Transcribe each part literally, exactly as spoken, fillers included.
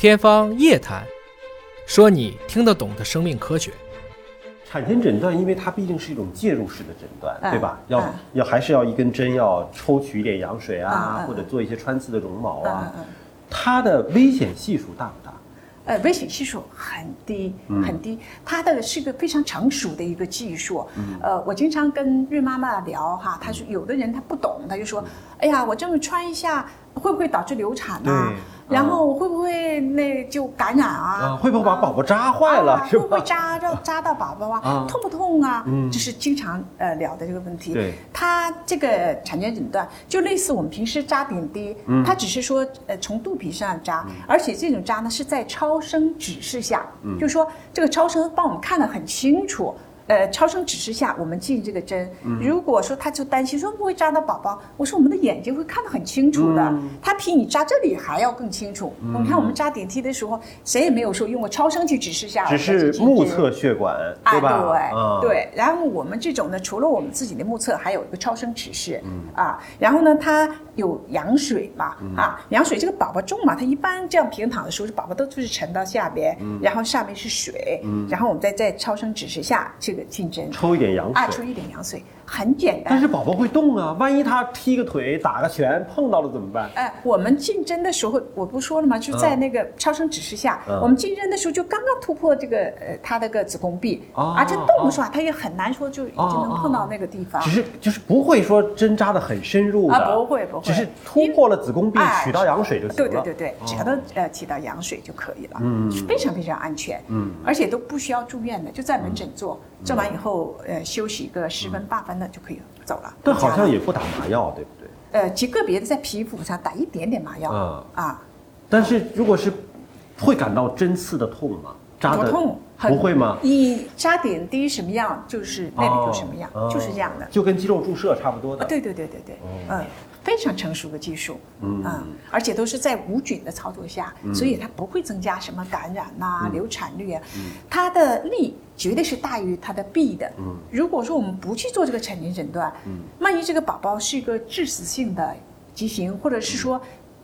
天方夜谭，说你听得懂的生命科学。产前诊断，因为它毕竟是一种介入式的诊断，啊、对吧？要、啊、要还是要一根针，要抽取一点羊水啊，啊或者做一些穿刺的绒毛啊。啊啊它的危险系数大不大？呃，危险系数很低，很低。嗯、它的是一个非常成熟的一个技术。嗯、呃，我经常跟孕妈妈聊哈，她说有的人她不懂，她就说，嗯、哎呀，我这么穿一下会不会导致流产呢、啊？然后会不会那就感染啊？啊会不会把宝宝扎坏了？啊、会不会扎到扎到宝宝啊？啊痛不痛啊？嗯、就是经常呃聊的这个问题。对，它这个产前诊断就类似我们平时扎点滴，嗯、它只是说呃从肚皮上扎，嗯、而且这种扎呢是在超声指示下，嗯、就是说这个超声帮我们看得很清楚。呃，超声指示下我们进这个针，嗯、如果说他就担心说不会扎到宝宝，我说我们的眼睛会看得很清楚的，嗯、他比你扎这里还要更清楚。嗯、我们看我们扎点滴的时候，谁也没有说用过超声去指示下，只是目测血管，对吧？啊、对、嗯、对。然后我们这种呢，除了我们自己的目测，还有一个超声指示，嗯、啊。然后呢，它有羊水嘛，嗯、啊，羊水这个宝宝重嘛，它一般这样平躺的时候，宝宝都就是沉到下边，嗯、然后下面是水，嗯、然后我们再在超声指示下这个。竞争抽一点羊水啊，抽一点羊水很简单，但是宝宝会动啊，万一他踢个腿、打个拳碰到了怎么办？哎、呃，我们进针的时候，我不说了吗？就在那个超声指示下，嗯、我们进针的时候就刚刚突破这个呃他那个子宫壁，哦、而且动的时候他也很难说就已经能碰到那个地方，哦哦、只是就是不会说针扎的很深入的，啊、不会不会，只是突破了子宫壁，哎、取到羊水就行了。对对对对，哦、只要能呃取到羊水就可以了，嗯，非常非常安全，嗯，而且都不需要住院的，就在门诊做。嗯做完以后，呃，休息个十分八分的就可以走了。但好像也不打麻药，对不对？呃，极个别的在皮肤上打一点点麻药。啊、嗯、啊！但是如果是会感到针刺的痛吗？扎的不痛，不会吗？你扎点滴什么样，就是那里就什么样，哦、就是这样的，就跟肌肉注射差不多的。啊、对对对对对，嗯。嗯非常成熟的技术，嗯，嗯而且都是在无菌的操作下，嗯、所以它不会增加什么感染呐、啊、嗯、流产率啊，嗯、它的利绝对是大于它的弊的。嗯，如果说我们不去做这个产前诊断，嗯，万一这个宝宝是一个致死性的畸形，或者是说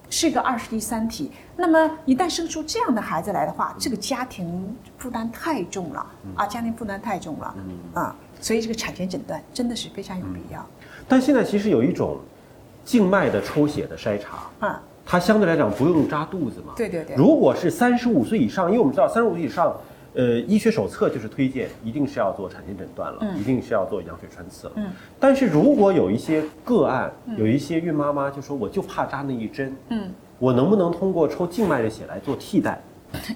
是一个二十一三体，那么一旦生出这样的孩子来的话，这个家庭负担太重了，嗯、啊，家庭负担太重了，嗯、啊，所以这个产前诊断真的是非常有必要。嗯、但现在其实有一种。静脉的抽血的筛查，嗯，它相对来讲不用扎肚子嘛。对对对。如果是三十五岁以上，因为我们知道三十五岁以上，呃，医学手册就是推荐一定是要做产前诊断了，嗯、一定是要做羊水穿刺了。嗯。但是如果有一些个案，嗯、有一些孕妈妈就说我就怕扎那一针，嗯，我能不能通过抽静脉的血来做替代？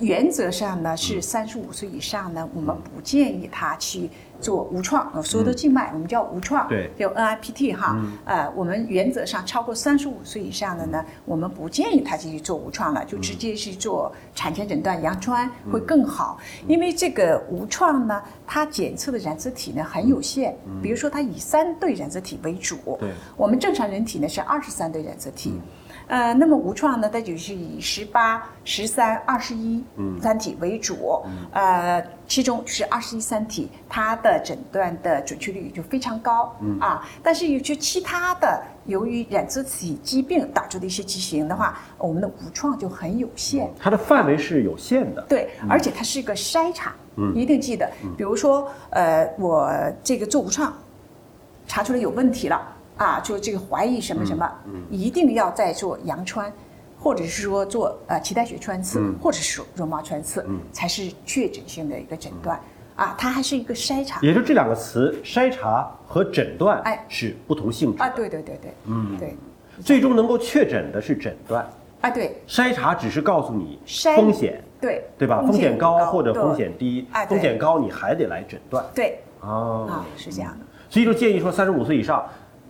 原则上呢是三十五岁以上呢，我们不建议他去做无创，嗯、所有的静脉我们叫无创，对，叫 N I P T 哈，嗯、呃，我们原则上超过三十五岁以上的呢，我们不建议他去做无创了，就直接去做产前诊断羊穿会更好，因为这个无创呢，它检测的染色体呢很有限，比如说它以三对染色体为主，对，我们正常人体呢是二十三对染色体。呃，那么无创呢，它就是以十八、十三、二十一三体为主，嗯、呃，其中是二十一三体，它的诊断的准确率就非常高，嗯、啊。但是有些其他的，由于染色体疾病导致的一些畸形的话，我们的无创就很有限，嗯、它的范围是有限的。对，嗯、而且它是一个筛查，嗯、一定记得，嗯、比如说，呃，我这个做无创，查出来有问题了。啊，就这个怀疑什么什么，嗯嗯、一定要再做羊穿，或者是说做呃脐带血穿刺，嗯、或者是绒毛穿刺，嗯、才是确诊性的一个诊断。嗯、啊，它还是一个筛查。也就这两个词，筛查和诊断，哎，是不同性质的。啊，对对对对，嗯，对。最终能够确诊的是诊断。啊，对。筛查只是告诉你风险，对对吧？风险高或者风险低，啊、风险高你还得来诊断。对。哦、啊，是这样的。所以就建议说，三十五岁以上。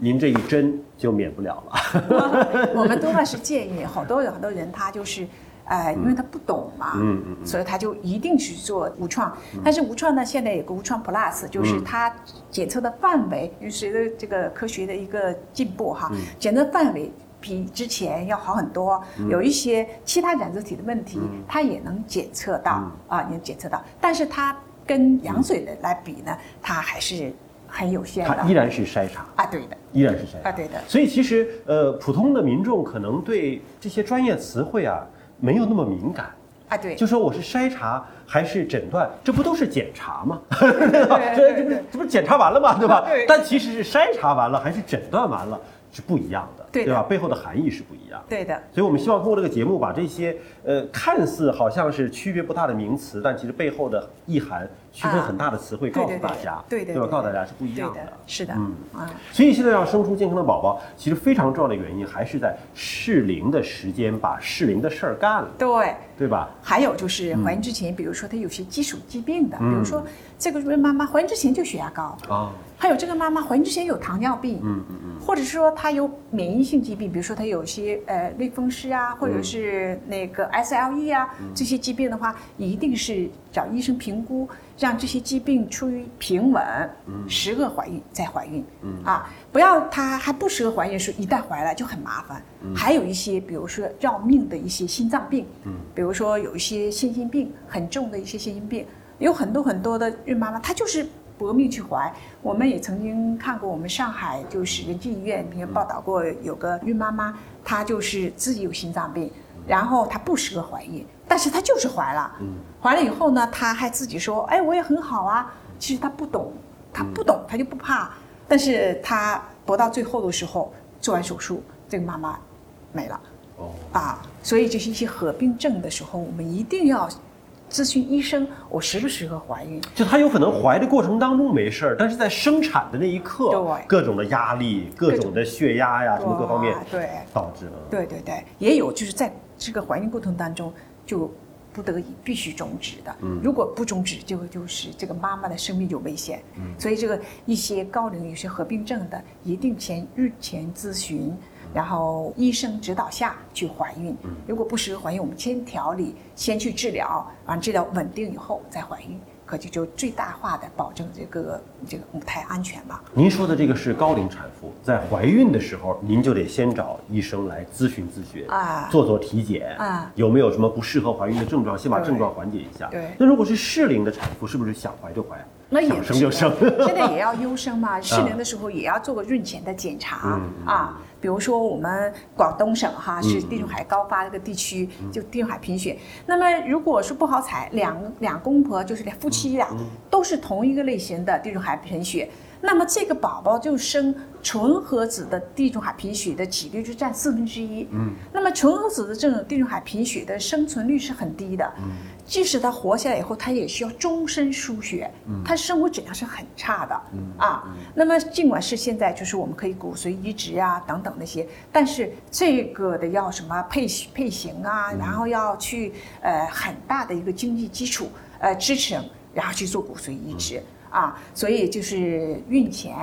您这一针就免不了了。我们多半是建议，好多很多人他就是，呃，因为他不懂嘛，嗯嗯嗯、所以他就一定去做无创。嗯、但是无创呢，现在有个无创 Plus， 就是它检测的范围，因为随着这个科学的一个进步哈，嗯、检测范围比之前要好很多。嗯、有一些其他染色体的问题，嗯、它也能检测到，嗯、啊，也能检测到。但是它跟羊水的来比呢，它还是。很有限的，它依然是筛查啊，对的，依然是筛查啊，对的。所以其实呃，普通的民众可能对这些专业词汇啊没有那么敏感，啊，对，就说我是筛查还是诊断，这不都是检查吗？对吧？这这不这不检查完了吗？对吧？对。但其实是筛查完了还是诊断完了是不一样的，对吧？背后的含义是不一样的。对的。所以我们希望通过这个节目把这些呃看似好像是区别不大的名词，但其实背后的意涵、区分很大的词汇告诉大家，对对，对吧？告诉大家是不一样的。是的。嗯啊。所以现在要生出健康的宝宝，其实非常重要的原因还是在适龄的时间把适龄的事儿干了。对。对吧？还有就是怀孕之前，嗯、比如说她有些基础疾病的，嗯、比如说这个妈妈怀孕之前就血压高啊，哦、还有这个妈妈怀孕之前有糖尿病，嗯嗯嗯，或者说她有免疫性疾病，比如说她有些呃类风湿啊，或者是那个 S L E 啊、嗯、这些疾病的话，一定是找医生评估，让这些疾病处于平稳，嗯，适合怀孕再怀孕，嗯啊，不要她还不适合怀孕时一旦怀了就很麻烦。嗯、还有一些，比如说要命的一些心脏病，嗯，比如。比如说有一些先心病很重的一些先心病，有很多很多的孕妈妈她就是搏命去怀。我们也曾经看过，我们上海就是仁济医院也报道过，有个孕妈妈她就是自己有心脏病，然后她不适合怀孕，但是她就是怀了，怀了以后呢，她还自己说，哎，我也很好啊。其实她不懂，她不懂，她就不怕。但是她搏到最后的时候，做完手术，这个妈妈没了。啊，所以就是一些合并症的时候，我们一定要咨询医生，我适不适合怀孕？就她有可能怀的过程当中没事儿，但是在生产的那一刻，各种的压力、各种的血压呀，什么各方面，对，导致了。对对对，也有就是在这个怀孕过程当中就不得已必须终止的，嗯、如果不终止，就就是这个妈妈的生命有危险。嗯、所以这个一些高龄、有些合并症的，一定前日前咨询。然后医生指导下去怀孕，如果不适合怀孕，我们先调理，先去治疗，完治疗稳定以后再怀孕，可就就最大化的保证这个这个母胎安全了。您说的这个是高龄产妇在怀孕的时候，您就得先找医生来咨询咨询啊，做做体检啊，有没有什么不适合怀孕的症状，先把症状缓解一下。对，那如果是适龄的产妇，是不是想怀就怀？那也生就生，现在也要优生嘛。适龄的时候也要做个孕前的检查啊，比如说我们广东省哈是地中海高发这个地区，就地中海贫血。那么如果是不好彩，两两公婆就是两夫妻俩都是同一个类型的地中海贫血，那么这个宝宝就生纯合子的地中海贫血的几率就占四分之一。嗯，那么纯合子的这种地中海贫血的生存率是很低的。嗯，即使他活下来以后，他也需要终身输血，他生活质量是很差的。嗯啊，那么尽管是现在就是我们可以骨髓移植啊等等那些，但是这个的要什么配配型啊，然后要去呃很大的一个经济基础呃支撑，然后去做骨髓移植。啊，所以就是孕前、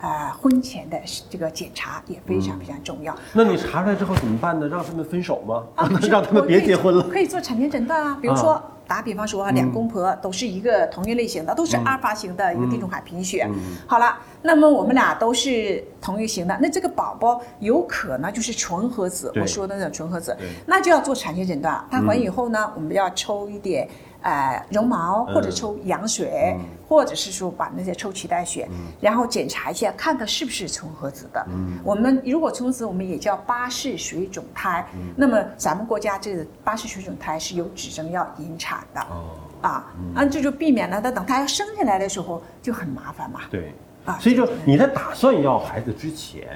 呃婚前的这个检查也非常非常重要。嗯、那你查出来之后怎么办呢？让他们分手吗？啊，让他们别结婚了？可以做产前诊断啊，比如说、啊、打比方说、啊，嗯、两公婆都是一个同一类型的，都是阿尔法型的一个地中海贫血。嗯嗯、好了，那么我们俩都是同一型的，那这个宝宝有可能就是纯合子，我说的那种纯合子，那就要做产前诊断。他怀孕以后呢，嗯、我们要抽一点。呃，绒毛或者抽羊水，嗯、或者是说把那些抽脐带血，嗯、然后检查一下，看看是不是纯合子的。嗯、我们如果纯合子，我们也叫巴氏水肿胎。嗯、那么咱们国家这个巴氏水肿胎是有指征要引产的，哦、啊，啊，这就避免了他等他要生下来的时候就很麻烦嘛。对，啊，所以说你在打算要孩子之前。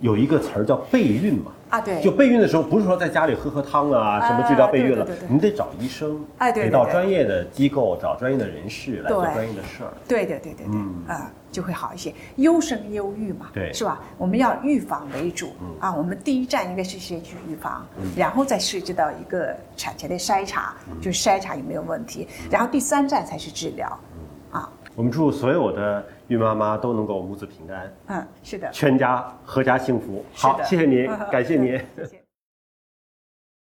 有一个词儿叫备孕嘛，啊对，就备孕的时候不是说在家里喝喝汤啊什么就叫备孕了，你得找医生，哎对，得到专业的机构找专业的人士来做专业的事儿，对对对对对，啊就会好一些，优生优育嘛，对，是吧？我们要预防为主啊，我们第一站应该是先去预防，然后再涉及到一个产前的筛查，就是筛查有没有问题，然后第三站才是治疗，啊。我们祝所有的孕妈妈都能够母子平安。嗯，是的，全家阖家幸福。好，谢谢您，感谢您。嗯，谢谢。